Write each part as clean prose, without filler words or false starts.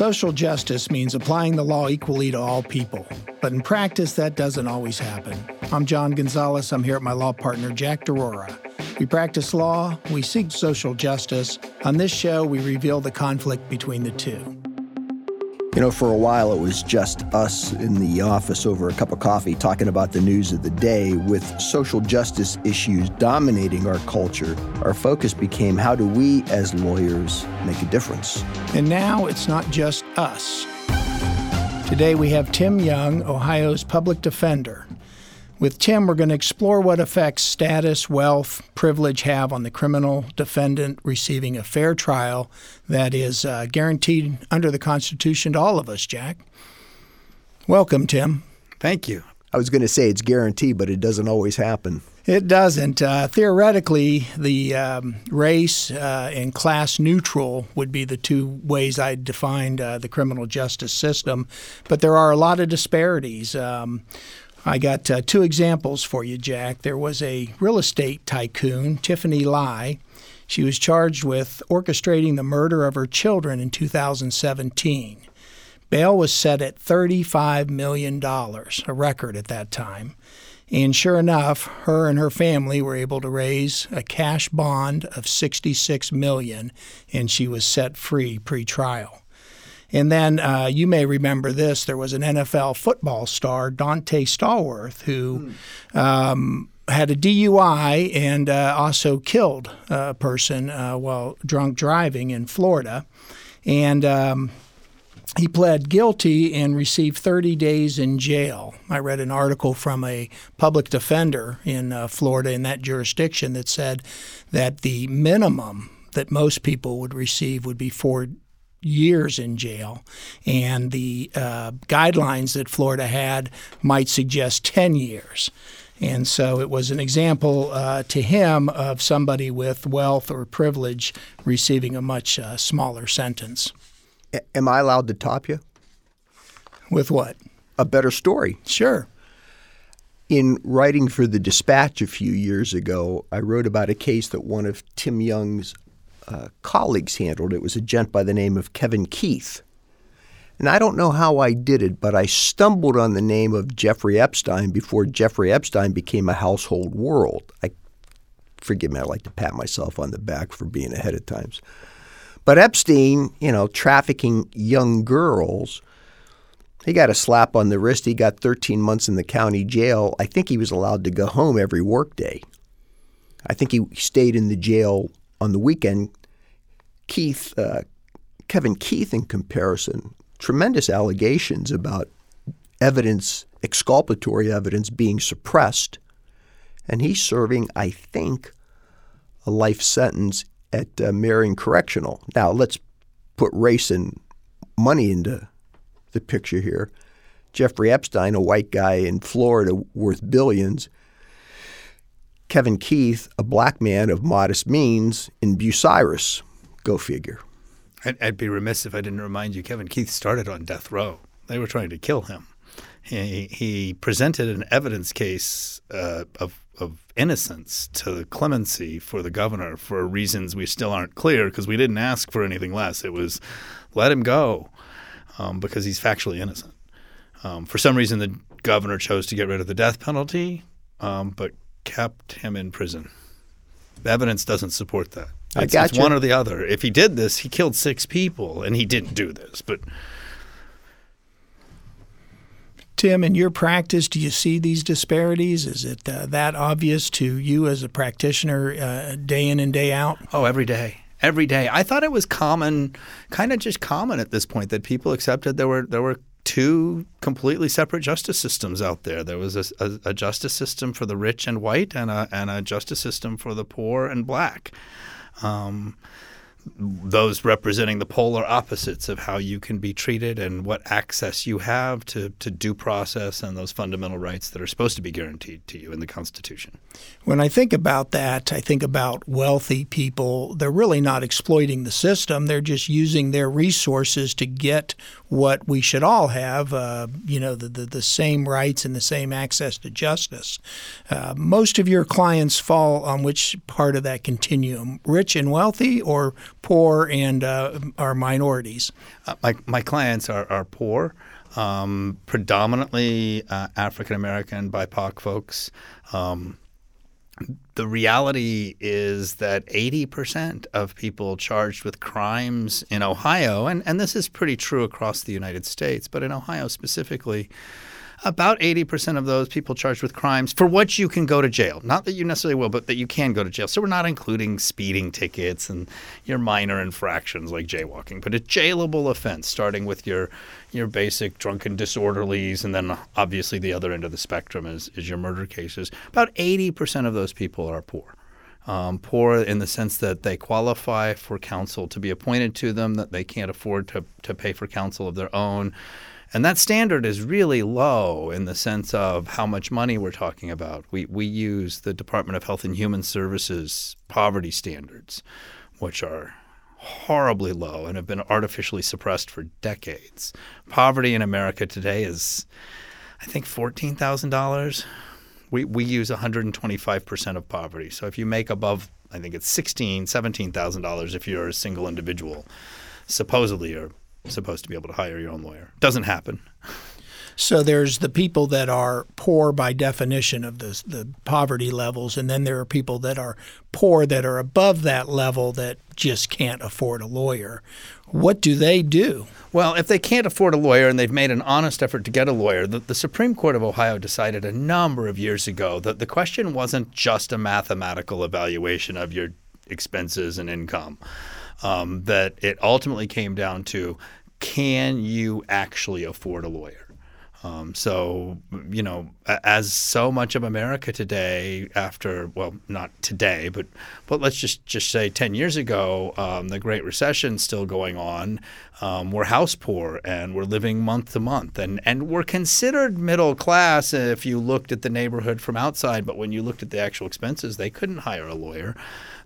Social justice means applying the law equally to all people. But in practice, that doesn't always happen. I'm John Gonzalez. I'm here at my law partner, Jack D'Aurora. We practice law, we seek social justice. On this show, we reveal the conflict between the two. You know, for a while, it was just us in the office over a cup of coffee talking about the news of the day. With social justice issues dominating our culture, our focus became, how do we as lawyers make a difference? And now it's not just us. Today we have Tim Young, Ohio's public defender. With Tim, we're going to explore what effects status, wealth, privilege have on the criminal defendant receiving a fair trial that is guaranteed under the Constitution to all of us, Jack. Welcome, Tim. Thank you. I was going to say it's guaranteed, but it doesn't always happen. It doesn't. Theoretically, the race and class neutral would be the two ways I defined the criminal justice system, but there are a lot of disparities. I got two examples for you, Jack. There was a real estate tycoon, Tiffany Lai. She was charged with orchestrating the murder of her children in 2017. Bail was set at $35 million, a record at that time. And sure enough, her and her family were able to raise a cash bond of $66 million, and she was set free pre-trial. And then you may remember this. There was an NFL football star, Dante Stallworth, who had a DUI and also killed a person while drunk driving in Florida. And he pled guilty and received 30 days in jail. I read an article from a public defender in Florida in that jurisdiction that said that the minimum that most people would receive would be 4 years in jail, and the guidelines that Florida had might suggest 10 years. And so it was an example to him of somebody with wealth or privilege receiving a much smaller sentence. Am I allowed to top you? With what? A better story. Sure. In writing for the Dispatch a few years ago, I wrote about a case that one of Tim Young's colleagues handled. It was a gent by the name of Kevin Keith. And I don't know how I did it, but I stumbled on the name of Jeffrey Epstein before Jeffrey Epstein became a household word. Forgive me, I like to pat myself on the back for being ahead of times. But Epstein, you know, trafficking young girls, he got a slap on the wrist. He got 13 months in the county jail. I think he was allowed to go home every workday. I think he stayed in the jail on the weekend. Kevin Keith, in comparison, tremendous allegations about evidence, exculpatory evidence, being suppressed. And he's serving, I think, a life sentence at Marion Correctional. Now, let's put race and money into the picture here. Jeffrey Epstein, a white guy in Florida worth billions. Kevin Keith, a black man of modest means in Bucyrus. Go figure. I'd be remiss if I didn't remind you, Kevin Keith started on death row. They were trying to kill him. He presented an evidence case of innocence to clemency for the governor for reasons we still aren't clear, because we didn't ask for anything less. It was let him go because he's factually innocent. For some reason, the governor chose to get rid of the death penalty, but kept him in prison. The evidence doesn't support that. It's one or the other. If he did this, he killed 6 people, and he didn't do this. But Tim, in your practice, do you see these disparities? Is it that obvious to you as a practitioner day in and day out? Oh, every day. Every day. I thought it was common, kind of just common at this point, that people accepted there were two completely separate justice systems out there. There was a justice system for the rich and white and a justice system for the poor and black. Those representing the polar opposites of how you can be treated and what access you have to due process and those fundamental rights that are supposed to be guaranteed to you in the Constitution. When I think about that, I think about wealthy people. They're really not exploiting the system. They're just using their resources to get what we should all have, the same rights and the same access to justice. Most of your clients fall on which part of that continuum, rich and wealthy or poor and are minorities. My clients are poor, predominantly African American, BIPOC folks. The reality is that 80% of people charged with crimes in Ohio, and this is pretty true across the United States, but in Ohio specifically, about 80% of those people charged with crimes for which you can go to jail. Not that you necessarily will, but that you can go to jail. So we're not including speeding tickets and your minor infractions like jaywalking, but a jailable offense, starting with your basic drunken disorderlies, and then obviously the other end of the spectrum is your murder cases. About 80% of those people are poor. Poor in the sense that they qualify for counsel to be appointed to them, that they can't afford to pay for counsel of their own. And that standard is really low in the sense of how much money we're talking about. We use the Department of Health and Human Services poverty standards, which are horribly low and have been artificially suppressed for decades. Poverty in America today is, I think, $14,000. We use 125% of poverty. So if you make above, I think it's $16,000, $17,000 if you're a single individual, supposedly you're supposed to be able to hire your own lawyer. Doesn't happen. So there's the people that are poor by definition of the poverty levels, and then there are people that are poor that are above that level that just can't afford a lawyer. What do they do? Well, if they can't afford a lawyer and they've made an honest effort to get a lawyer, the Supreme Court of Ohio decided a number of years ago that the question wasn't just a mathematical evaluation of your expenses and income. That it ultimately came down to, can you actually afford a lawyer? So, you know, as so much of America today after, well, not today, but let's just say 10 years ago, the Great Recession still going on, we're house poor and we're living month to month. And we're considered middle class if you looked at the neighborhood from outside, but when you looked at the actual expenses, they couldn't hire a lawyer.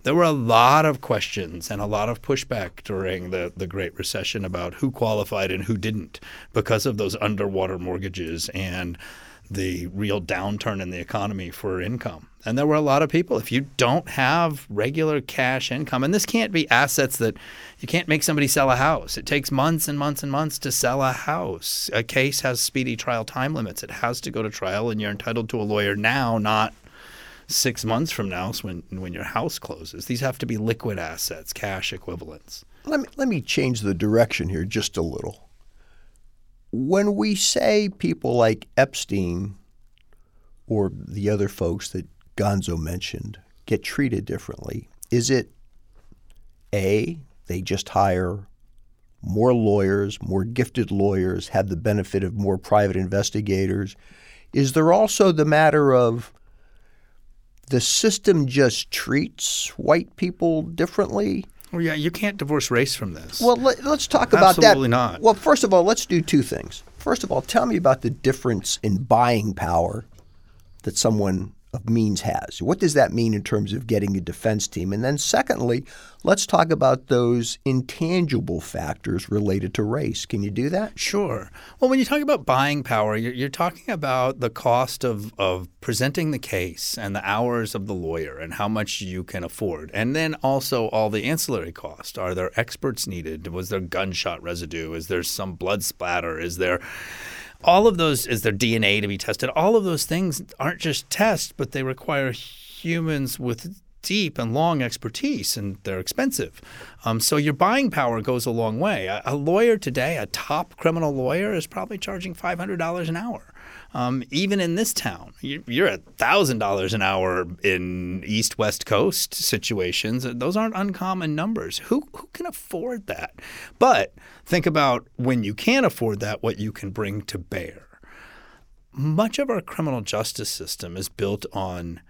There were a lot of questions and a lot of pushback during the Great Recession about who qualified and who didn't because of those underwater mortgages and the real downturn in the economy for income. And there were a lot of people, if you don't have regular cash income, and this can't be assets that you can't make somebody sell a house. It takes months and months and months to sell a house. A case has speedy trial time limits. It has to go to trial, and you're entitled to a lawyer now, not 6 months from now when your house closes. These have to be liquid assets, cash equivalents. Let me change the direction here just a little. When we say people like Epstein or the other folks that Gonzo mentioned get treated differently, is it A, they just hire more lawyers, more gifted lawyers, have the benefit of more private investigators? Is there also the matter of the system just treats white people differently? Well, yeah, you can't divorce race from this. Well, let's talk about that. Absolutely not. Well, first of all, let's do two things. First of all, tell me about the difference in buying power that someone of means has. What does that mean in terms of getting a defense team? And then secondly, let's talk about those intangible factors related to race. Can you do that? Sure. Well, when you talk about buying power, you're talking about the cost of presenting the case and the hours of the lawyer and how much you can afford. And then also all the ancillary costs. Are there experts needed? Was there gunshot residue? Is there some blood splatter? Is there all of those, is there DNA to be tested? All of those things aren't just tests, but they require humans with deep and long expertise, and they're expensive. So your buying power goes a long way. A lawyer today, a top criminal lawyer, is probably charging $500 an hour. Even in this town, you're $1,000 an hour in East-West Coast situations. Those aren't uncommon numbers. Who can afford that? But think about when you can't afford that, what you can bring to bear. Much of our criminal justice system is built on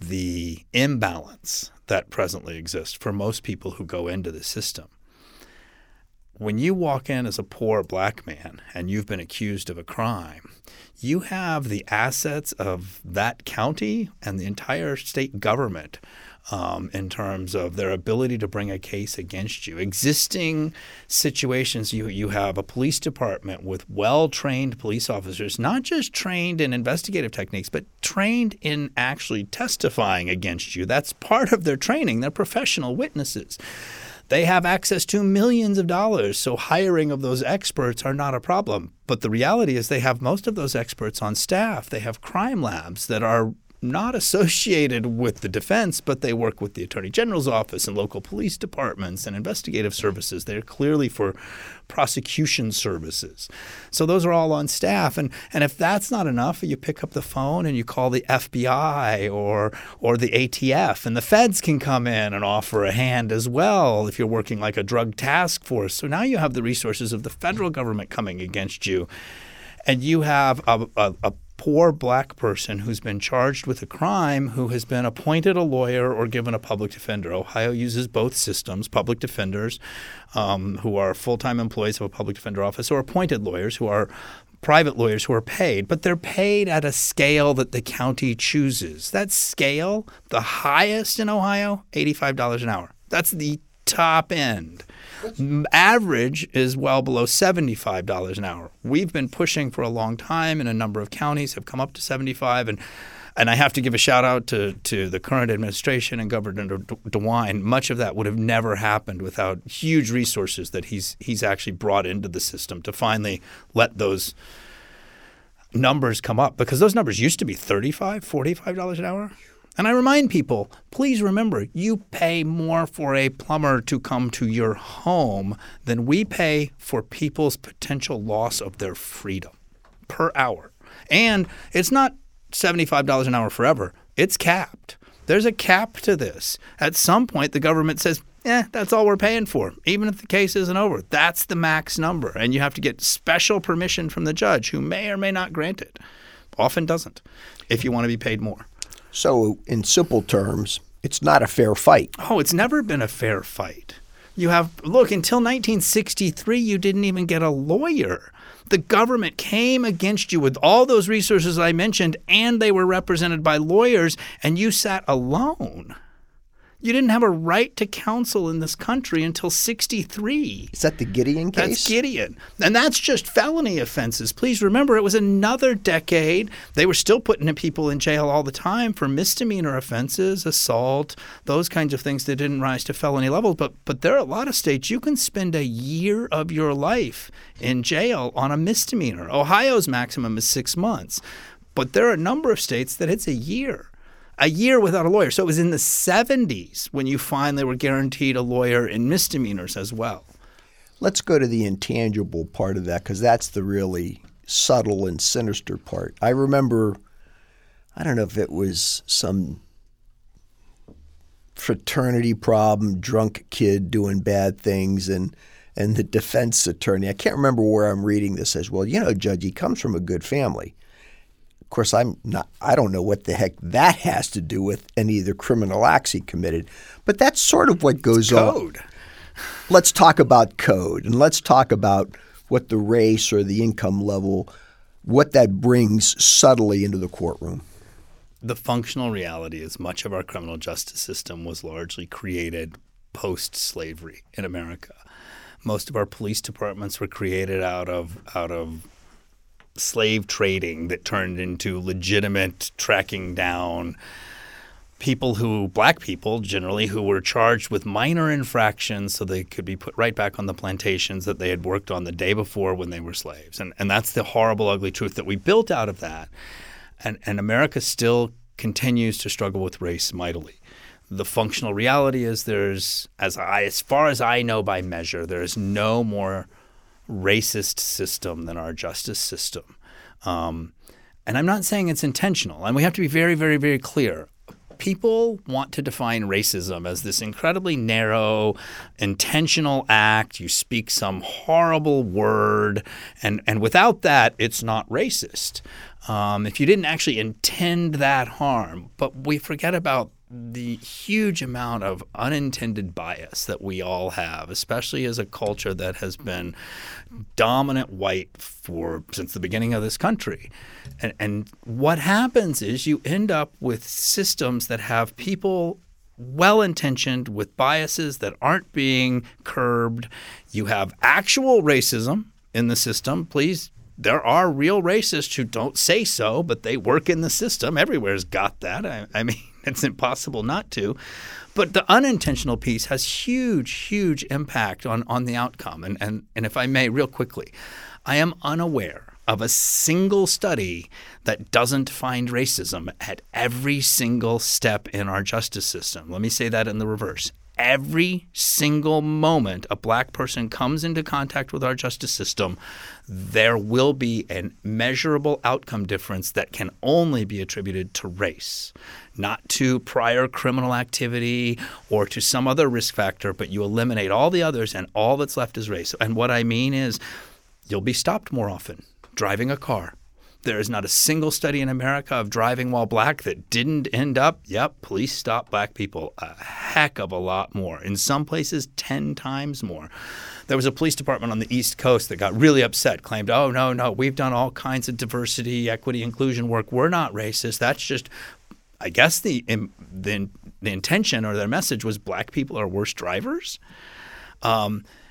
the imbalance that presently exists for most people who go into the system. When you walk in as a poor black man and you've been accused of a crime, you have the assets of that county and the entire state government in terms of their ability to bring a case against you. Existing situations, you have a police department with well-trained police officers, not just trained in investigative techniques, but trained in actually testifying against you. That's part of their training. They're professional witnesses. They have access to millions of dollars, so hiring of those experts are not a problem. But the reality is they have most of those experts on staff. They have crime labs that are not associated with the defense, but they work with the Attorney General's office and local police departments and investigative services. They're clearly for prosecution services. So those are all on staff. And if that's not enough, you pick up the phone and you call the FBI or the ATF, and the feds can come in and offer a hand as well if you're working like a drug task force. So now you have the resources of the federal government coming against you, and you have a poor black person who's been charged with a crime who has been appointed a lawyer or given a public defender. Ohio uses both systems, public defenders who are full-time employees of a public defender office or appointed lawyers who are private lawyers who are paid, but they're paid at a scale that the county chooses. That scale, the highest in Ohio, $85 an hour. That's the top end. Average is well below $75 an hour. We've been pushing for a long time, and a number of counties have come up to $75. And I have to give a shout out to the current administration and Governor DeWine. Much of that would have never happened without huge resources that he's actually brought into the system to finally let those numbers come up, because those numbers used to be $35, $45 an hour. And I remind people, please remember, you pay more for a plumber to come to your home than we pay for people's potential loss of their freedom per hour. And it's not $75 an hour forever. It's capped. There's a cap to this. At some point, the government says, that's all we're paying for, even if the case isn't over. That's the max number. And you have to get special permission from the judge, who may or may not grant it, often doesn't, if you want to be paid more. So in simple terms, it's not a fair fight. Oh, it's never been a fair fight. You have – look, until 1963, you didn't even get a lawyer. The government came against you with all those resources I mentioned, and they were represented by lawyers, and you sat alone. You didn't have a right to counsel in this country until 1963. Is that the Gideon case? That's Gideon. And that's just felony offenses. Please remember, it was another decade. They were still putting people in jail all the time for misdemeanor offenses, assault, those kinds of things that didn't rise to felony levels. But there are a lot of states you can spend a year of your life in jail on a misdemeanor. Ohio's maximum is 6 months. But there are a number of states that it's a year. A year without a lawyer. So it was in the 70s when you finally were guaranteed a lawyer in misdemeanors as well. Let's go to the intangible part of that, because that's the really subtle and sinister part. I remember, I don't know if it was some fraternity problem, drunk kid doing bad things, and the defense attorney, I can't remember where I'm reading this, says, well, you know, Judge, he comes from a good family. Of course, I don't know what the heck that has to do with any of the criminal acts he committed, but that's sort of what goes on. Code. Let's talk about code, and let's talk about what the race or the income level, what that brings subtly into the courtroom. The functional reality is much of our criminal justice system was largely created post-slavery in America. Most of our police departments were created out of slave trading that turned into legitimate tracking down people black people generally who were charged with minor infractions so they could be put right back on the plantations that they had worked on the day before when they were slaves. And that's the horrible, ugly truth that we built out of that. And America still continues to struggle with race mightily. The functional reality is there's, as far as I know by measure, there is no more racist system than our justice system. And I'm not saying it's intentional. And we have to be very, very, very clear. People want to define racism as this incredibly narrow, intentional act. You speak some horrible word, and without that, it's not racist. If you didn't actually intend that harm. But we forget about the huge amount of unintended bias that we all have, especially as a culture that has been dominant white since the beginning of this country. And what happens is you end up with systems that have people well-intentioned with biases that aren't being curbed. You have actual racism in the system. Please, there are real racists who don't say so, but they work in the system. Everywhere's got that. I mean, It's impossible not to. But the unintentional piece has huge, huge impact on the outcome. And if I may, real quickly, I am unaware of a single study that doesn't find racism at every single step in our justice system. Let me say that in the reverse. Every single moment a black person comes into contact with our justice system, there will be a measurable outcome difference that can only be attributed to race, not to prior criminal activity or to some other risk factor, but you eliminate all the others and all that's left is race. And what I mean is you'll be stopped more often driving a car. There is not a single study in America of driving while black that didn't end up, police stop black people a heck of a lot more. In some places, 10 times more. There was a police department on the East Coast that got really upset, claimed, oh, no, we've done all kinds of diversity, equity, inclusion work. We're not racist. That's just, I guess the intention or their message was black people are worse drivers.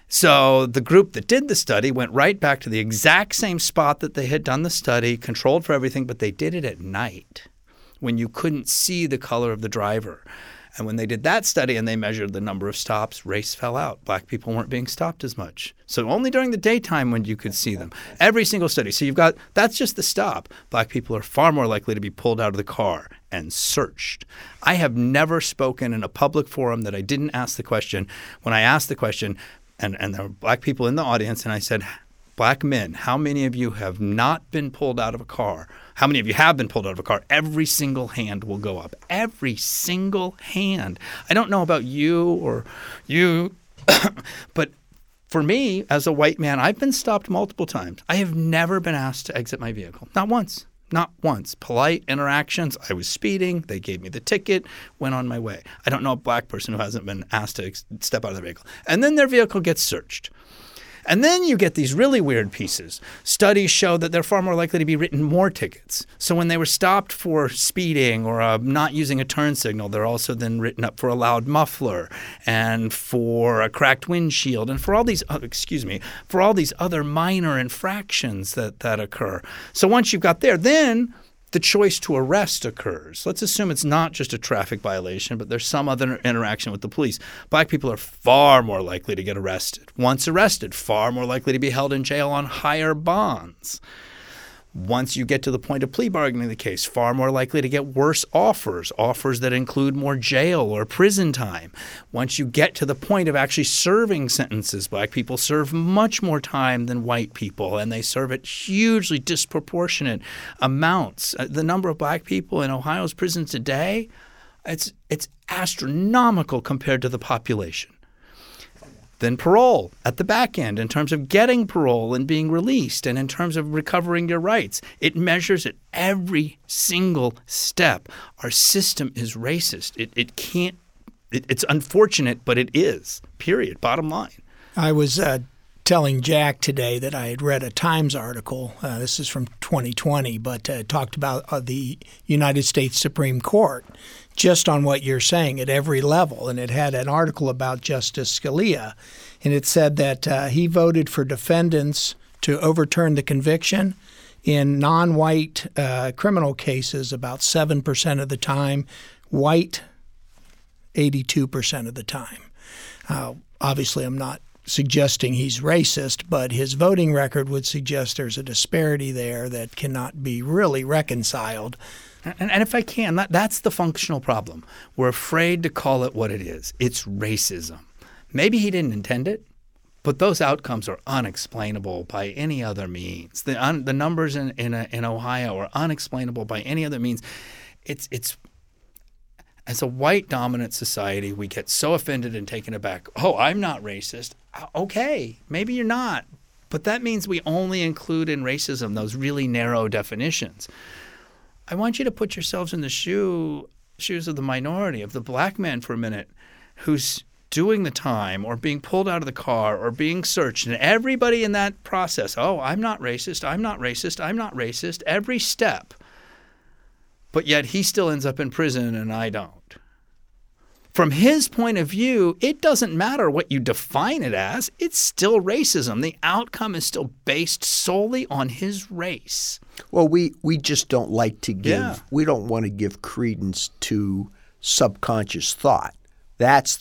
So the group that did the study went right back to the exact same spot that they had done the study, controlled for everything, but they did it at night when you couldn't see the color of the driver. And when they did that study and they measured the number of stops, race fell out. Black people weren't being stopped as much. So only during the daytime when you could see them. Every single study. So you've got – that's just the stop. Black people are far more likely to be pulled out of the car and searched. I have never spoken in a public forum that I didn't ask the question. When I asked the question – And there were black people in the audience, and I said, black men, how many of you have not been pulled out of a car? How many of you have been pulled out of a car? Every single hand will go up. Every single hand. I don't know about you, but for me, as a white man, I've been stopped multiple times. I have never been asked to exit my vehicle. Not once. Polite interactions. I was speeding. They gave me the ticket, went on my way. I don't know a black person who hasn't been asked to step out of their vehicle. And then their vehicle gets searched. And then you get these really weird pieces. Studies show that they're far more likely to be written more tickets. So when they were stopped for speeding or not using a turn signal, they're also then written up for a loud muffler and for a cracked windshield and for all these other minor infractions that occur. So once you've got there, then the choice to arrest occurs. Let's assume it's not just a traffic violation, but there's some other interaction with the police. Black people are far more likely to get arrested. Once arrested, far more likely to be held in jail on higher bonds. Once you get to the point of plea bargaining the case, far more likely to get worse offers that include more jail or prison time. Once you get to the point of actually serving sentences, black people serve much more time than white people, and they serve at hugely disproportionate amounts. The number of black people in Ohio's prisons today, it's astronomical compared to the population. Then parole at the back end in terms of getting parole and being released and in terms of recovering your rights. It measures at every single step. Our system is racist. It's unfortunate, but it is, period, bottom line. I was telling Jack today that I had read a Times article. This is from 2020, but talked about the United States Supreme Court. Just on what you're saying at every level. And it had an article about Justice Scalia, and it said that he voted for defendants to overturn the conviction in non-white criminal cases about 7% of the time, white 82% of the time. Obviously, I'm not suggesting he's racist, but his voting record would suggest there's a disparity there that cannot be really reconciled. And if I can, that's the functional problem. We're afraid to call it what it is. It's racism. Maybe he didn't intend it, but those outcomes are unexplainable by any other means. The numbers in Ohio are unexplainable by any other means. It's as a white dominant society, we get so offended and taken aback. Oh, I'm not racist. Okay, maybe you're not. But that means we only include in racism those really narrow definitions. I want you to put yourselves in the shoes of the minority, of the black man for a minute, who's doing the time or being pulled out of the car or being searched. And everybody in that process, oh, I'm not racist, I'm not racist, I'm not racist, every step. But yet he still ends up in prison and I don't. From his point of view, it doesn't matter what you define it as. It's still racism. The outcome is still based solely on his race. Well, we just don't like to give – we don't want to give credence to subconscious thought. That's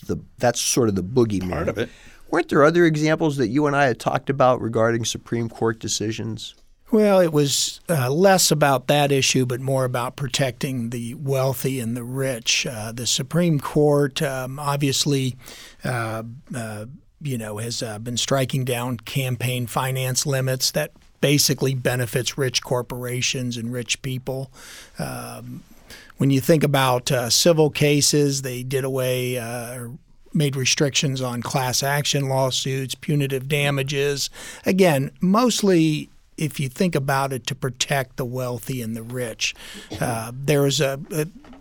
sort of the boogeyman. Part of it. Weren't there other examples that you and I had talked about regarding Supreme Court decisions? Well, it was less about that issue, but more about protecting the wealthy and the rich. The Supreme Court, obviously, has been striking down campaign finance limits that basically benefits rich corporations and rich people. When you think about civil cases, they did away made restrictions on class action lawsuits, punitive damages. Again, mostly, if you think about it, to protect the wealthy and the rich.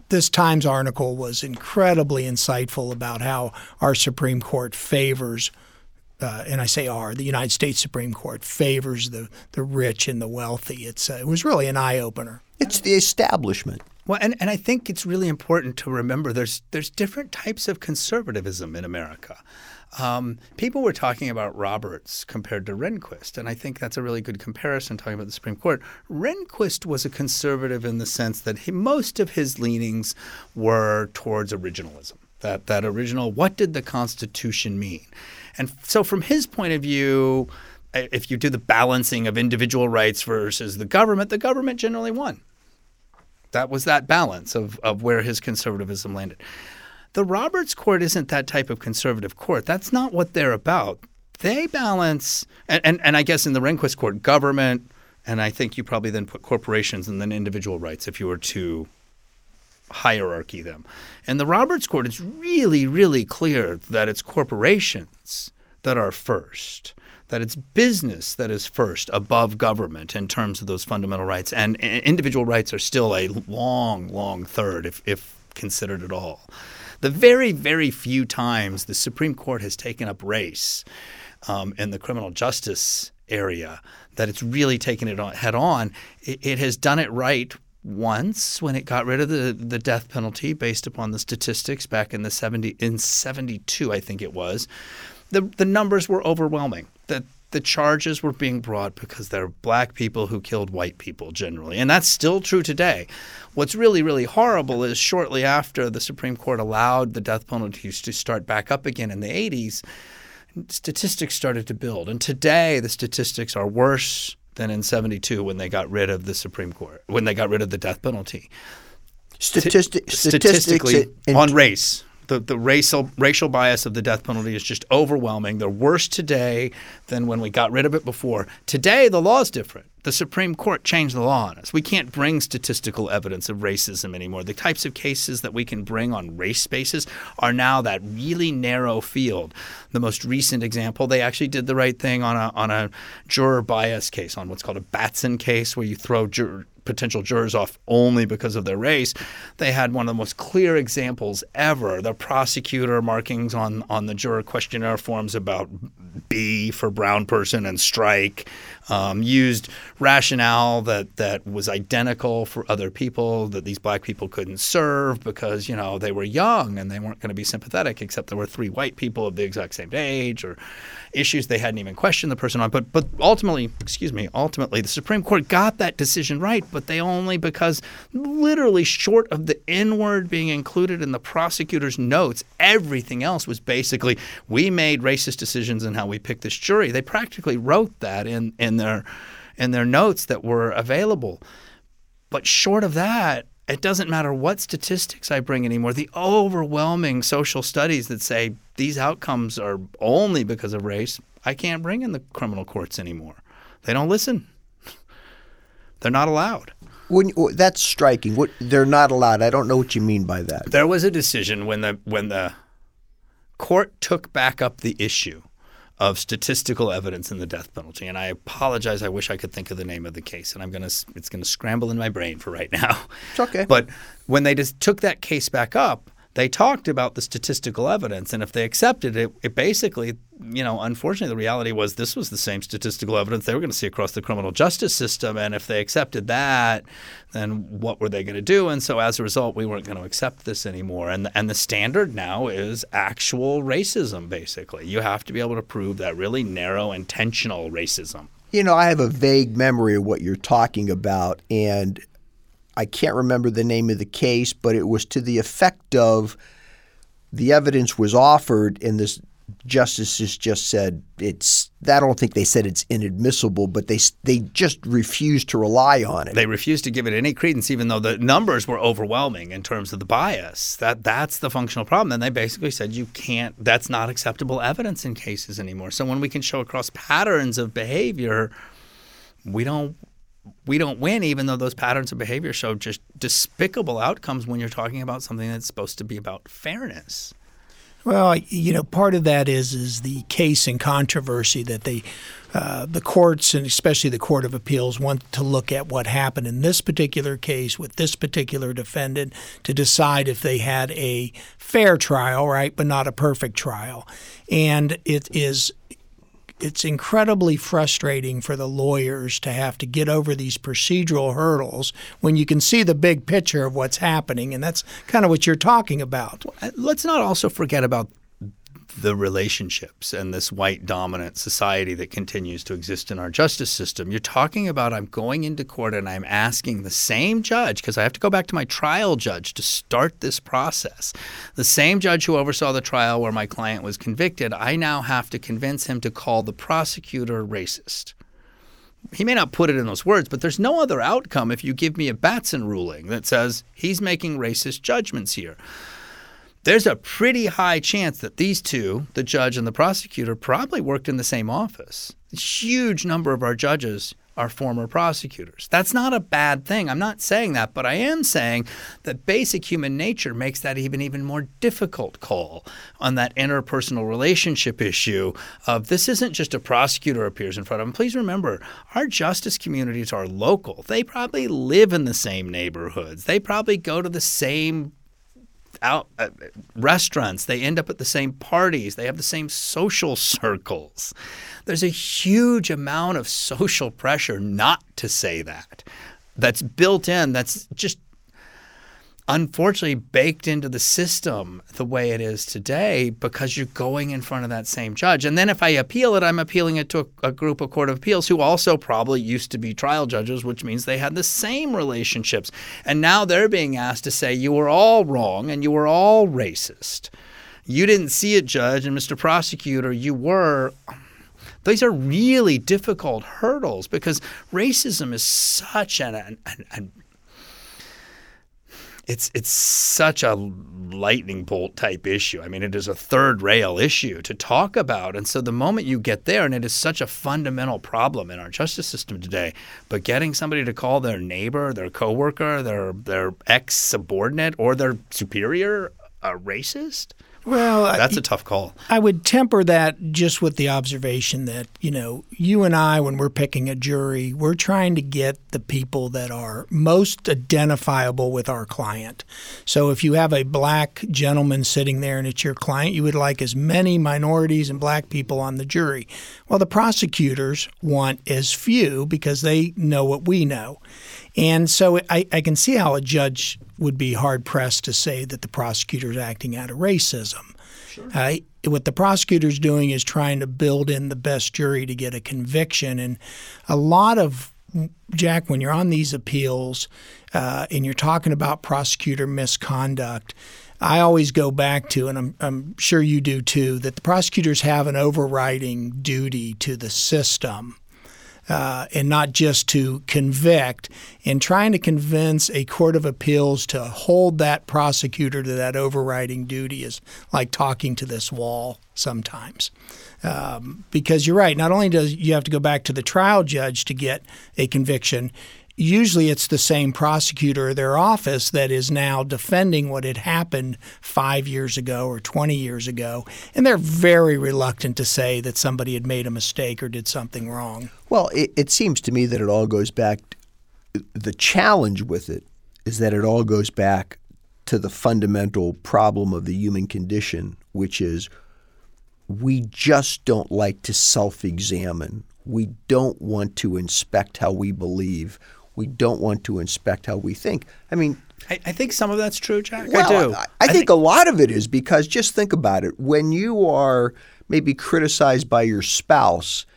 This Times article was incredibly insightful about how our Supreme Court favors, and I say our, the United States Supreme Court favors the rich and the wealthy. It was really an eye-opener. It's the establishment. Well, and I think it's really important to remember there's different types of conservatism in America. People were talking about Roberts compared to Rehnquist, and I think that's a really good comparison talking about the Supreme Court. Rehnquist was a conservative in the sense that most of his leanings were towards originalism, that original, what did the Constitution mean? And so from his point of view, if you do the balancing of individual rights versus the government generally won. That was that balance of where his conservatism landed. The Roberts Court isn't that type of conservative court. That's not what they're about. They balance and I guess in the Rehnquist Court, government, and I think you probably then put corporations and then individual rights if you were to hierarchy them. And the Roberts Court, it's really, really clear that it's corporations that are first, that it's business that is first above government in terms of those fundamental rights. And individual rights are still a long, long third if considered at all. The very, very few times the Supreme Court has taken up race in the criminal justice area that it's really taken it on, head on, it has done it right once when it got rid of the death penalty based upon the statistics back in in 72, I think it was. The numbers were overwhelming. The charges were being brought because they're black people who killed white people generally. And that's still true today. What's really, really horrible is shortly after the Supreme Court allowed the death penalty to start back up again in the 80s, statistics started to build. And today the statistics are worse than in 72 when they got rid of the Supreme Court, when they got rid of the death penalty. Statistically on race. The racial bias of the death penalty is just overwhelming. They're worse today than when we got rid of it before. Today, the law is different. The Supreme Court changed the law on us. We can't bring statistical evidence of racism anymore. The types of cases that we can bring on race basis are now that really narrow field. The most recent example, they actually did the right thing on a juror bias case, on what's called a Batson case, where you throw potential jurors off only because of their race. They had one of the most clear examples ever. The prosecutor markings on the juror questionnaire forms about B for brown person and strike, used rationale that was identical for other people, that these black people couldn't serve because, they were young and they weren't going to be sympathetic, except there were three white people of the exact same age or issues they hadn't even questioned the person on. But ultimately, the Supreme Court got that decision right, but they only because literally short of the N word being included in the prosecutor's notes, everything else was basically, we made racist decisions in how we picked this jury. They practically wrote that in their notes that were available. But short of that, it doesn't matter what statistics I bring anymore. The overwhelming social studies that say these outcomes are only because of race, I can't bring in the criminal courts anymore. They don't listen. They're not allowed. That's striking. They're not allowed. I don't know what you mean by that. There was a decision when the court took back up the issue of statistical evidence in the death penalty. And I apologize. I wish I could think of the name of the case. And it's going to scramble in my brain for right now. It's okay. But when they just took that case back up, they talked about the statistical evidence. And if they accepted it, it basically, unfortunately, the reality was this was the same statistical evidence they were going to see across the criminal justice system. And if they accepted that, then what were they going to do? And so as a result, we weren't going to accept this anymore. And the standard now is actual racism, basically. You have to be able to prove that really narrow, intentional racism. I have a vague memory of what you're talking about. And I can't remember the name of the case, but it was to the effect of the evidence was offered and this justices just said it's – I don't think they said it's inadmissible, but they just refused to rely on it. They refused to give it any credence even though the numbers were overwhelming in terms of the bias. That's the functional problem. And they basically said you can't – that's not acceptable evidence in cases anymore. So when we can show across patterns of behavior, we don't win, even though those patterns of behavior show just despicable outcomes when you're talking about something that's supposed to be about fairness. Well, you know, part of that is the case and controversy that they the courts and especially the Court of Appeals want to look at what happened in this particular case with this particular defendant to decide if they had a fair trial, right, but not a perfect trial. And it's incredibly frustrating for the lawyers to have to get over these procedural hurdles when you can see the big picture of what's happening, and that's kind of what you're talking about. Let's not also forget about the relationships and this white dominant society that continues to exist in our justice system. You're talking about I'm going into court and I'm asking the same judge, because I have to go back to my trial judge to start this process. The same judge who oversaw the trial where my client was convicted, I now have to convince him to call the prosecutor racist. He may not put it in those words, but there's no other outcome if you give me a Batson ruling that says he's making racist judgments here. There's a pretty high chance that these two, the judge and the prosecutor, probably worked in the same office. A huge number of our judges are former prosecutors. That's not a bad thing. I'm not saying that, but I am saying that basic human nature makes that even more difficult call on that interpersonal relationship issue of this isn't just a prosecutor appears in front of them. Please remember, our justice communities are local. They probably live in the same neighborhoods. They probably go to the same out at restaurants. They end up at the same parties. They have the same social circles. There's a huge amount of social pressure not to say that. That's built in. That's just unfortunately baked into the system the way it is today because you're going in front of that same judge. And then if I appeal it, I'm appealing it to a group of court of appeals who also probably used to be trial judges, which means they had the same relationships. And now they're being asked to say you were all wrong and you were all racist. You didn't see it, judge, and Mr. Prosecutor, you were. These are really difficult hurdles because racism is such an It's such a lightning bolt type issue. I mean, it is a third rail issue to talk about. And so the moment you get there, and it is such a fundamental problem in our justice system today, but getting somebody to call their neighbor, their coworker, their ex-subordinate, or their superior a racist? Well, that's a tough call. I would temper that just with the observation that, you know, you and I, when we're picking a jury, we're trying to get the people that are most identifiable with our client. So if you have a black gentleman sitting there and it's your client, you would like as many minorities and black people on the jury. Well, the prosecutors want as few because they know what we know. And so I can see how a judge would be hard-pressed to say that the prosecutor is acting out of racism. Sure. What the prosecutor's doing is trying to build in the best jury to get a conviction. And a lot of, Jack, when you're on these appeals and you're talking about prosecutor misconduct, I always go back to, and I'm sure you do too, that the prosecutors have an overriding duty to the system. And not just to convict, and trying to convince a court of appeals to hold that prosecutor to that overriding duty is like talking to this wall sometimes. Because you're right, not only does you have to go back to the trial judge to get a conviction, usually it's the same prosecutor or their office that is now defending what had happened 5 years ago or 20 years ago, and they're very reluctant to say that somebody had made a mistake or did something wrong. Well, it seems to me that it all goes back – the challenge with it is that it all goes back to the fundamental problem of the human condition, which is we just don't like to self-examine. We don't want to inspect how we believe. We don't want to inspect how we think. I mean – I think some of that's true, Jack. Well, I do. I think a lot of it is because just think about it. When you are maybe criticized by your spouse –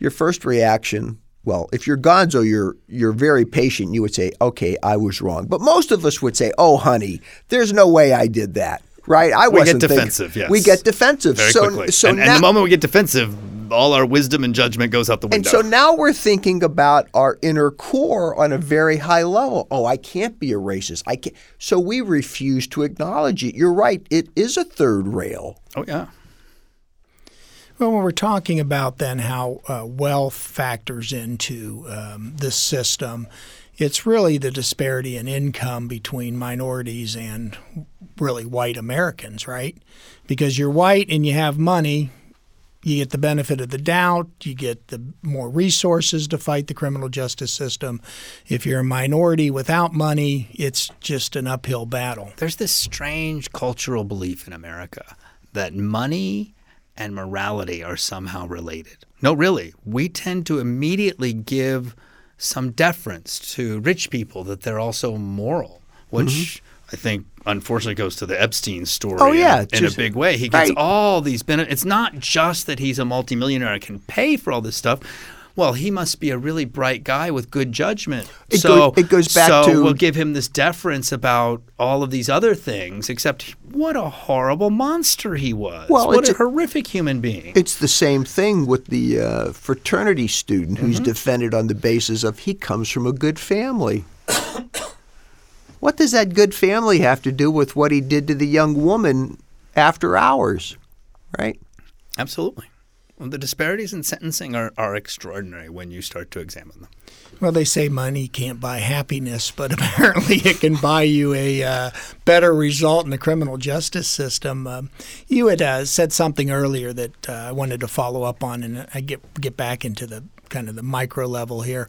your first reaction well, if you're Gonzo, you're very patient. You would say, okay, I was wrong. But most of us would say, oh, honey, there's no way I did that. Right? We get defensive. Very quickly. So the moment we get defensive, all our wisdom and judgment goes out the window. And so now we're thinking about our inner core on a very high level. Oh, I can't be a racist. I can't. So we refuse to acknowledge it. You're right. It is a third rail. Oh, yeah. Well, when we're talking about then how wealth factors into this system, it's really the disparity in income between minorities and really white Americans, right? Because you're white and you have money, you get the benefit of the doubt, you get the more resources to fight the criminal justice system. If you're a minority without money, it's just an uphill battle. There's this strange cultural belief in America that money and morality are somehow related. No, really. We tend to immediately give some deference to rich people that they're also moral, which I think unfortunately goes to the Epstein story in a big way. He gets all these benefits. It's not just that he's a multimillionaire and can pay for all this stuff. Well, he must be a really bright guy with good judgment. It goes back to we'll give him this deference about all of these other things, except what a horrible monster he was. Well, what a horrific human being. It's the same thing with the fraternity student who's defended on the basis of he comes from a good family. What does that good family have to do with what he did to the young woman after hours, right? Absolutely. Well, the disparities in sentencing are extraordinary when you start to examine them. Well, they say money can't buy happiness, but apparently it can buy you a better result in the criminal justice system. You had said something earlier that I wanted to follow up on, and I get back into the kind of the micro level here.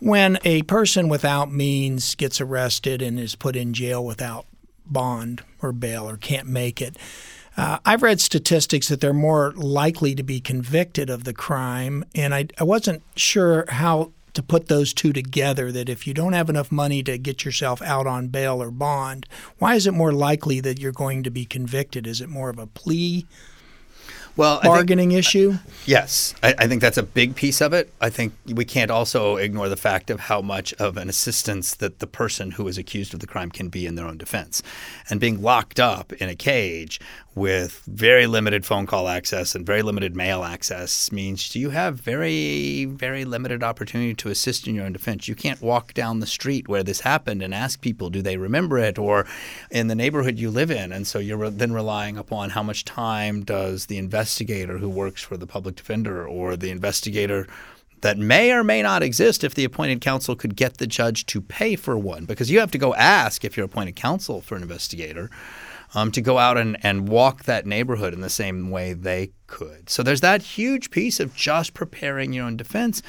When a person without means gets arrested and is put in jail without bond or bail or can't make it, I've read statistics that they're more likely to be convicted of the crime, and I wasn't sure how to put those two together, that if you don't have enough money to get yourself out on bail or bond, why is it more likely that you're going to be convicted? Is it more of a plea bargaining issue? Yes. I think that's a big piece of it. I think we can't also ignore the fact of how much of an assistance that the person who is accused of the crime can be in their own defense. And being locked up in a cage with very limited phone call access and very limited mail access means you have very, very limited opportunity to assist in your own defense. You can't walk down the street where this happened and ask people, do they remember it, or in the neighborhood you live in. And so you're then relying upon how much time does the investigator who works for the public defender or the investigator that may or may not exist if the appointed counsel could get the judge to pay for one, because you have to go ask if you're appointed counsel for an investigator to go out and walk that neighborhood in the same way they could. So there's that huge piece of just preparing your own defense.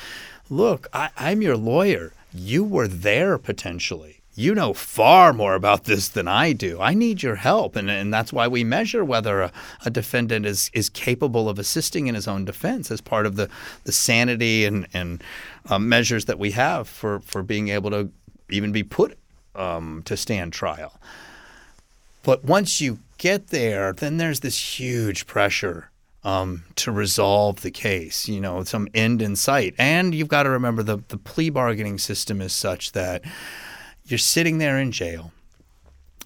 Look, I'm your lawyer. You were there potentially. You know far more about this than I do. I need your help, and that's why we measure whether a defendant is capable of assisting in his own defense as part of the sanity and measures that we have for being able to even be put to stand trial. But once you get there, then there's this huge pressure to resolve the case, you know, some end in sight. And you've got to remember the plea bargaining system is such that you're sitting there in jail.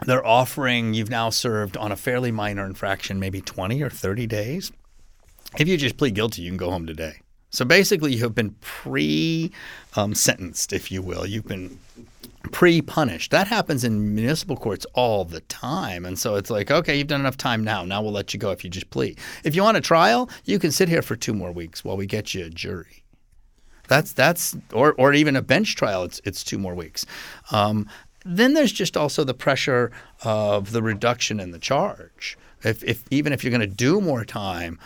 They're offering, you've now served on a fairly minor infraction, maybe 20 or 30 days. If you just plead guilty, you can go home today. So basically you have been pre-sentenced, if you will. You've been pre-punished. That happens in municipal courts all the time. And so it's like, okay, you've done enough time now. Now we'll let you go if you just plead. If you want a trial, you can sit here for 2 more weeks while we get you a jury. Or even a bench trial, it's 2 more weeks. Then there's just also the pressure of the reduction in the charge. Even if you're going to do more time,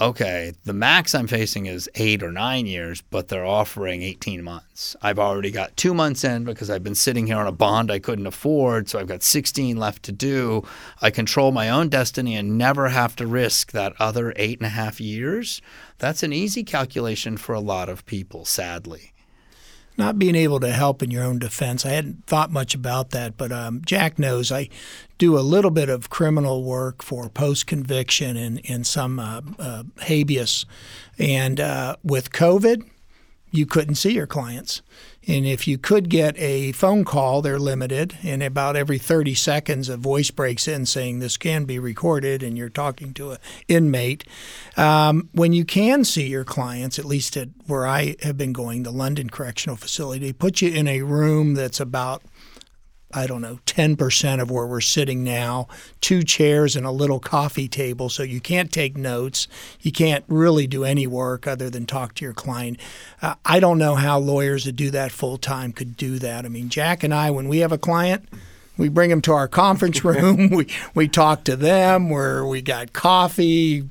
okay, the max I'm facing is 8 or 9 years, but they're offering 18 months. I've already got 2 months in because I've been sitting here on a bond I couldn't afford, so I've got 16 left to do. I control my own destiny and never have to risk that other 8.5 years. That's an easy calculation for a lot of people, sadly. Not being able to help in your own defense. I hadn't thought much about that, but Jack knows I do a little bit of criminal work for post-conviction and some habeas. And with COVID, you couldn't see your clients. And if you could get a phone call, they're limited. And about every 30 seconds, a voice breaks in saying this can be recorded and you're talking to an inmate. When you can see your clients, at least at where I have been going, the London Correctional Facility, they put you in a room that's about, 10% of where we're sitting now, 2 chairs and a little coffee table. So you can't take notes. You can't really do any work other than talk to your client. I don't know how lawyers that do that full time could do that. I mean, Jack and I, when we have a client, we bring them to our conference room. we talk to them where we got coffee,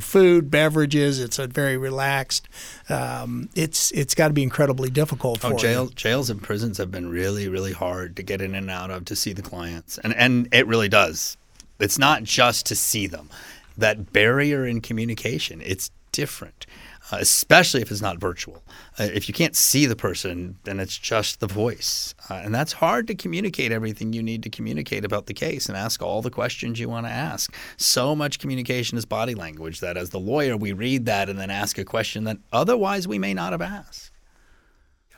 food, beverages. It's a very relaxed. It's got to be incredibly difficult for them. Jails and prisons have been really, really hard to get in and out of to see the clients. And it really does. It's not just to see them. That barrier in communication, it's different, especially if it's not virtual. If you can't see the person, then it's just the voice. And that's hard to communicate everything you need to communicate about the case and ask all the questions you want to ask. So much communication is body language that as the lawyer, we read that and then ask a question that otherwise we may not have asked.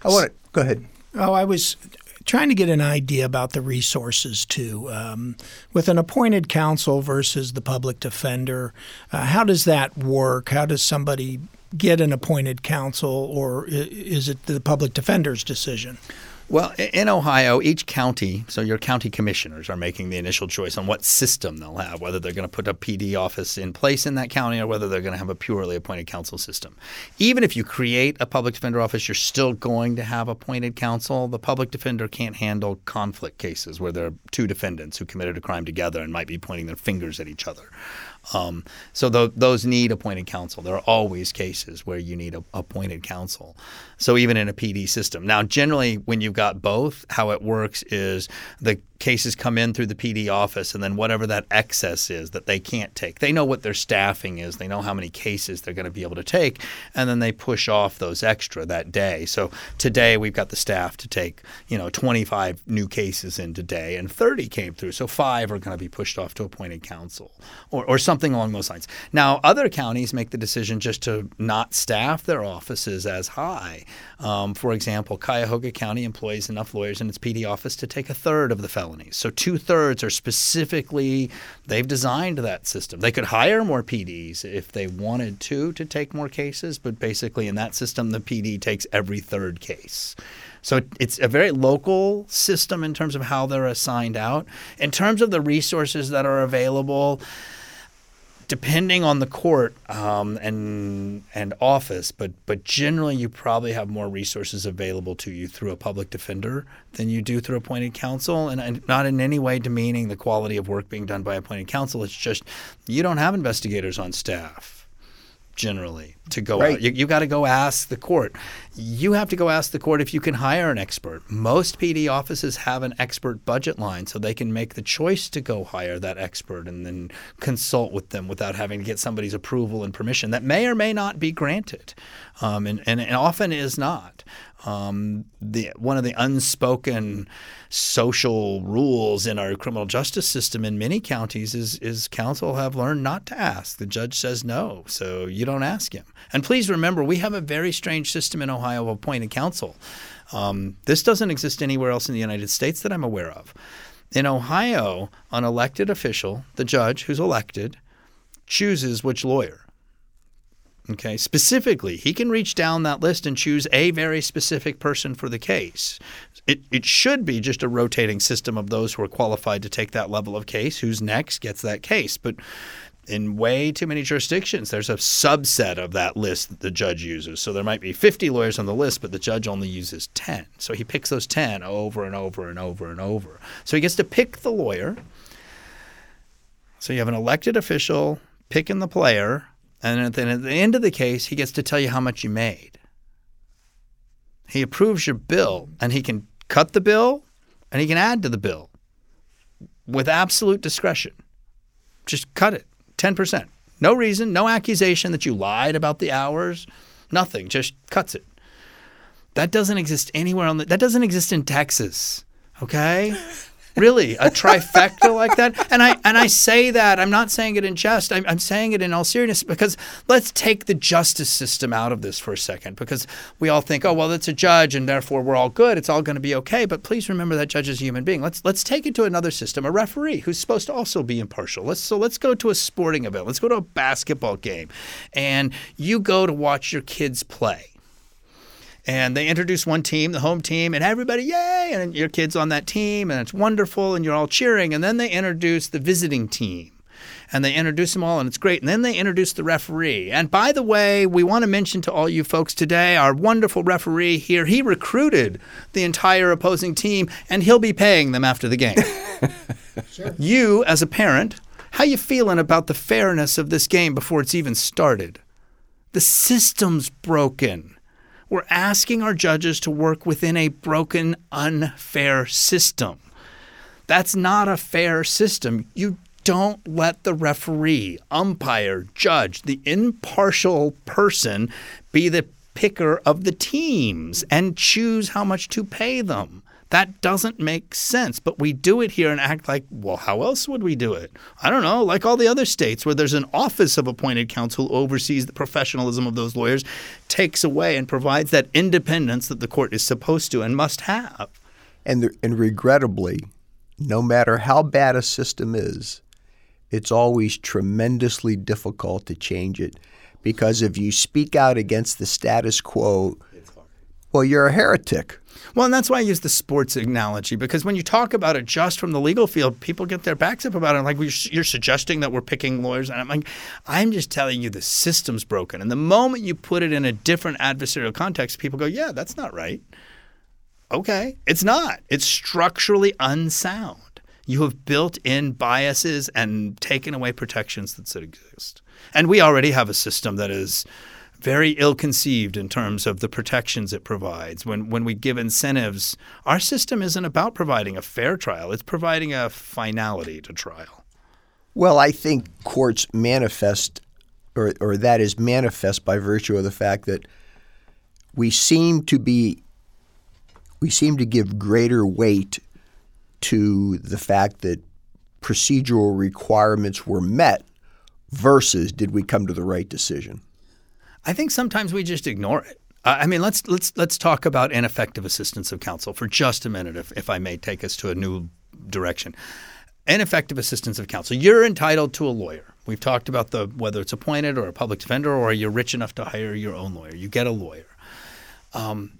Go ahead. I was trying to get an idea about the resources, too. With an appointed counsel versus the public defender, how does that work? How does somebody get an appointed counsel, or is it the public defender's decision? Well, in Ohio, each county, so your county commissioners are making the initial choice on what system they'll have, whether they're going to put a PD office in place in that county or whether they're going to have a purely appointed counsel system. Even if you create a public defender office, you're still going to have appointed counsel. The public defender can't handle conflict cases where there are two defendants who committed a crime together and might be pointing their fingers at each other. So those need appointed counsel. There are always cases where you need appointed counsel. So even in a PD system. Now, generally, when you've got both, how it works is the cases come in through the PD office, and then whatever that excess is that they can't take, they know what their staffing is. They know how many cases they're going to be able to take, and then they push off those extra that day. So today we've got the staff to take, 25 new cases in today, and 30 came through. So 5 are going to be pushed off to appointed counsel or something along those lines. Now, other counties make the decision just to not staff their offices as high. For example, Cuyahoga County employs enough lawyers in its PD office to take a third of the felonies. So 2/3 are specifically – they've designed that system. They could hire more PDs if they wanted to take more cases, but basically in that system, the PD takes every 3rd case. So it's a very local system in terms of how they're assigned out. In terms of the resources that are available – depending on the court and office, but generally you probably have more resources available to you through a public defender than you do through appointed counsel, and not in any way demeaning the quality of work being done by appointed counsel. It's just you don't have investigators on staff. Generally, to go out. You got to go ask the court. You have to go ask the court if you can hire an expert. Most PD offices have an expert budget line, so they can make the choice to go hire that expert and then consult with them without having to get somebody's approval and permission that may or may not be granted, and often is not. One of the unspoken social rules in our criminal justice system in many counties is counsel have learned not to ask. The judge says no, so you don't ask him. And please remember, we have a very strange system in Ohio of appointed counsel. This doesn't exist anywhere else in the United States that I'm aware of. In Ohio, an elected official, the judge who's elected, chooses which lawyer. Okay. Specifically, he can reach down that list and choose a very specific person for the case. It should be just a rotating system of those who are qualified to take that level of case. Who's next gets that case. But in way too many jurisdictions, there's a subset of that list that the judge uses. So there might be 50 lawyers on the list, but the judge only uses 10. So he picks those 10 over and over and over and over. So he gets to pick the lawyer. So you have an elected official picking the player. And then at the end of the case, he gets to tell you how much you made. He approves your bill, and he can cut the bill, and he can add to the bill with absolute discretion. Just cut it, 10%. No reason, no accusation that you lied about the hours, nothing, just cuts it. That doesn't exist anywhere that doesn't exist in Texas, okay? Really, a trifecta like that. And I say that, I'm not saying it in jest. I'm saying it in all seriousness, because let's take the justice system out of this for a second, because we all think, oh, well, it's a judge and therefore we're all good. It's all going to be okay. But please remember that judge is a human being. Let's take it to another system, a referee who's supposed to also be impartial. So let's go to a sporting event. Let's go to a basketball game, and you go to watch your kids play. And they introduce one team, the home team, and everybody, yay, and your kid's on that team, and it's wonderful, and you're all cheering. And then they introduce the visiting team, and they introduce them all, and it's great. And then they introduce the referee. And by the way, we want to mention to all you folks today, our wonderful referee here, he recruited the entire opposing team, and he'll be paying them after the game. Sure. You, as a parent, how you feeling about the fairness of this game before it's even started? The system's broken. We're asking our judges to work within a broken, unfair system. That's not a fair system. You don't let the referee, umpire, judge, the impartial person be the picker of the teams and choose how much to pay them. That doesn't make sense, but we do it here and act like, well, how else would we do it? I don't know, like all the other states where there's an office of appointed counsel who oversees the professionalism of those lawyers, takes away and provides that independence that the court is supposed to and must have. And regrettably, no matter how bad a system is, it's always tremendously difficult to change it, because if you speak out against the status quo, well, you're a heretic. Well, and that's why I use the sports analogy, because when you talk about it just from the legal field, people get their backs up about it. I'm like, well, you're suggesting that we're picking lawyers. And I'm like, I'm just telling you the system's broken. And the moment you put it in a different adversarial context, people go, yeah, that's not right. Okay, it's not. It's structurally unsound. You have built in biases and taken away protections that exist. And we already have a system that is very ill-conceived in terms of the protections it provides. When we give incentives, our system isn't about providing a fair trial. It's providing a finality to trial. Well, I think courts manifest, or that is manifest by virtue of the fact that we seem to give greater weight to the fact that procedural requirements were met versus did we come to the right decision. I think sometimes we just ignore it. I mean, let's talk about ineffective assistance of counsel for just a minute, if I may take us to a new direction. Ineffective assistance of counsel. You're entitled to a lawyer. We've talked about whether it's appointed or a public defender, or you're rich enough to hire your own lawyer. You get a lawyer.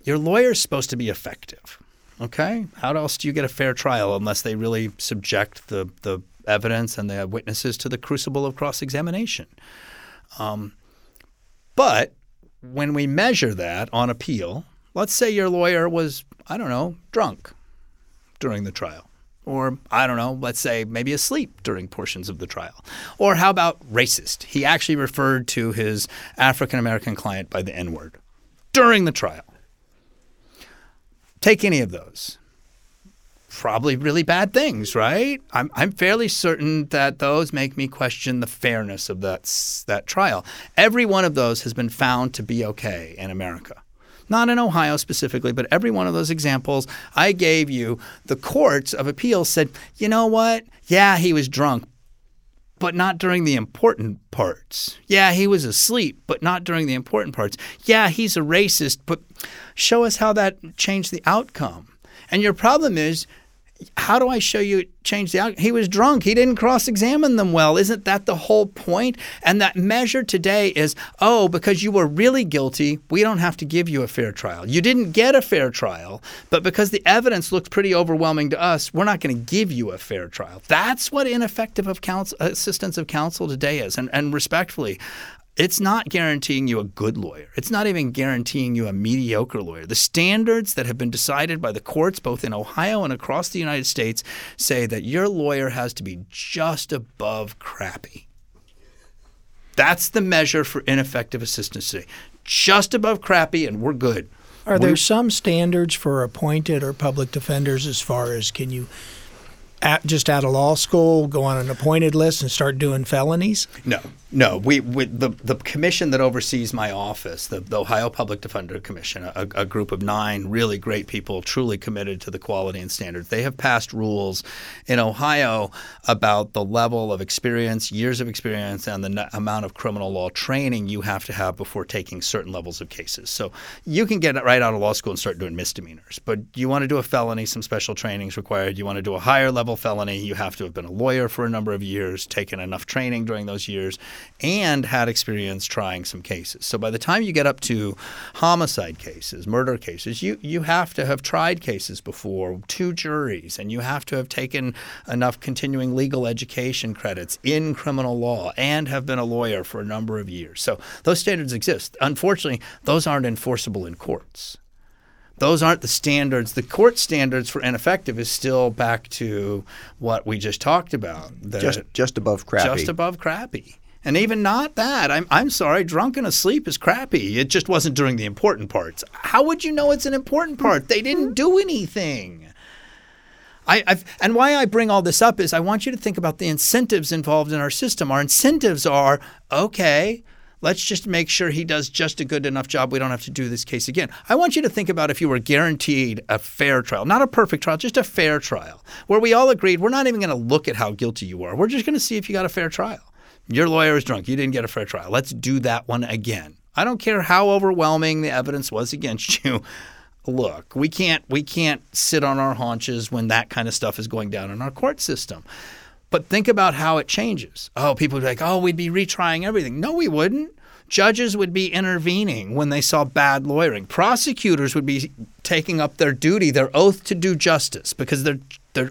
Your lawyer's supposed to be effective, okay? How else do you get a fair trial unless they really subject the evidence and the witnesses to the crucible of cross-examination? But when we measure that on appeal, let's say your lawyer was, I don't know, drunk during the trial. Or, I don't know, let's say maybe asleep during portions of the trial. Or how about racist? He actually referred to his African-American client by the N-word during the trial. Take any of those. Probably really bad things, right? I'm fairly certain that those make me question the fairness of that trial. Every one of those has been found to be okay in America. Not in Ohio specifically, but every one of those examples I gave you, the courts of appeals said, you know what? Yeah, he was drunk, but not during the important parts. Yeah, he was asleep, but not during the important parts. Yeah, he's a racist, but show us how that changed the outcome. And your problem is, how do I show you it changed the outcome? He was drunk. He didn't cross-examine them well. Isn't that the whole point? And that measure today is, oh, because you were really guilty, we don't have to give you a fair trial. You didn't get a fair trial, but because the evidence looked pretty overwhelming to us, we're not going to give you a fair trial. That's what ineffective assistance of counsel today is. And respectfully, it's not guaranteeing you a good lawyer. It's not even guaranteeing you a mediocre lawyer. The standards that have been decided by the courts, both in Ohio and across the United States, say that your lawyer has to be just above crappy. That's the measure for ineffective assistance today. Just above crappy, and we're good. Are there some standards for appointed or public defenders as far as can you just out of law school, go on an appointed list and start doing felonies? No. The commission that oversees my office, the Ohio Public Defender Commission, a group of 9 really great people truly committed to the quality and standards. They have passed rules in Ohio about the level of experience, years of experience, and the amount of criminal law training you have to have before taking certain levels of cases. So you can get right out of law school and start doing misdemeanors. But you want to do a felony, some special training is required. You want to do a higher level felony, you have to have been a lawyer for a number of years, taken enough training during those years, and had experience trying some cases. So by the time you get up to homicide cases, murder cases, you have to have tried cases before, 2 juries, and you have to have taken enough continuing legal education credits in criminal law and have been a lawyer for a number of years. So those standards exist. Unfortunately, those aren't enforceable in courts. Those aren't the standards. The court standards for ineffective is still back to what we just talked about. Just above crappy. Just above crappy. And even not that. I'm sorry, drunk and asleep is crappy. It just wasn't during the important parts. How would you know it's an important part? They didn't do anything. And why I bring all this up is I want you to think about the incentives involved in our system. Our incentives are, okay, let's just make sure he does just a good enough job. We don't have to do this case again. I want you to think about if you were guaranteed a fair trial, not a perfect trial, just a fair trial, where we all agreed we're not even going to look at how guilty you are. We're just going to see if you got a fair trial. Your lawyer is drunk. You didn't get a fair trial. Let's do that one again. I don't care how overwhelming the evidence was against you. Look, we can't sit on our haunches when that kind of stuff is going down in our court system. But think about how it changes. Oh, people would be like, oh, we'd be retrying everything. No, we wouldn't. Judges would be intervening when they saw bad lawyering. Prosecutors would be taking up their duty, their oath to do justice, because their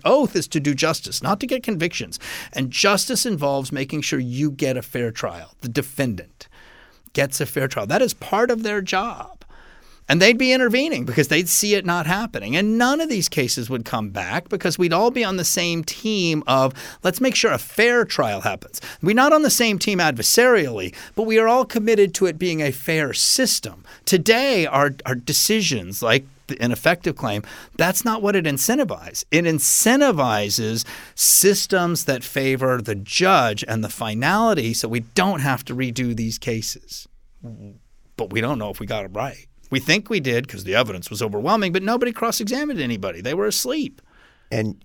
oath is to do justice, not to get convictions. And justice involves making sure you get a fair trial. The defendant gets a fair trial. That is part of their job. And they'd be intervening because they'd see it not happening. And none of these cases would come back because we'd all be on the same team of let's make sure a fair trial happens. We're not on the same team adversarially, but we are all committed to it being a fair system. Today, our decisions like the ineffective claim, that's not what it incentivizes. It incentivizes systems that favor the judge and the finality so we don't have to redo these cases. But we don't know if we got it right. We think we did because the evidence was overwhelming, but nobody cross-examined anybody. They were asleep. And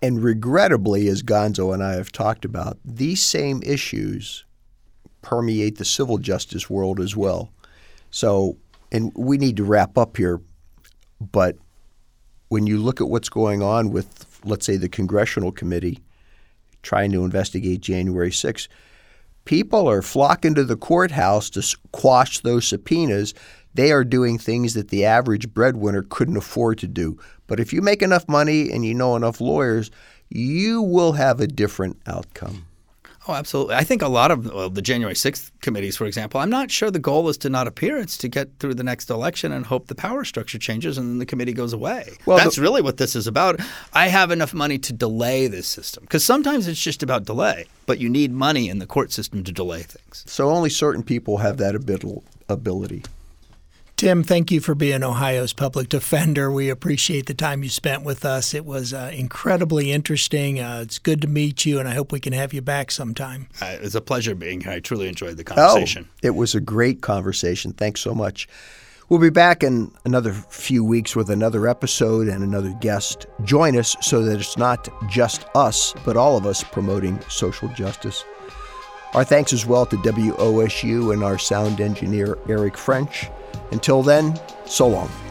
regrettably, as Gonzo and I have talked about, these same issues permeate the civil justice world as well. So, and we need to wrap up here, but when you look at what's going on with, let's say, the Congressional Committee trying to investigate January 6th, people are flocking to the courthouse to quash those subpoenas. They are doing things that the average breadwinner couldn't afford to do. But if you make enough money and you know enough lawyers, you will have a different outcome. Oh, absolutely. I think a lot of the January 6th committees, for example, I'm not sure the goal is to not appear. It's to get through the next election and hope the power structure changes and then the committee goes away. Well, that's really what this is about. I have enough money to delay this system because sometimes it's just about delay, but you need money in the court system to delay things. So only certain people have that ability. Tim, thank you for being Ohio's public defender. We appreciate the time you spent with us. It was incredibly interesting. It's good to meet you, and I hope we can have you back sometime. It was a pleasure being here. I truly enjoyed the conversation. Oh, it was a great conversation. Thanks so much. We'll be back in another few weeks with another episode and another guest. Join us so that it's not just us, but all of us promoting social justice. Our thanks as well to WOSU and our sound engineer, Eric French. Until then, so long.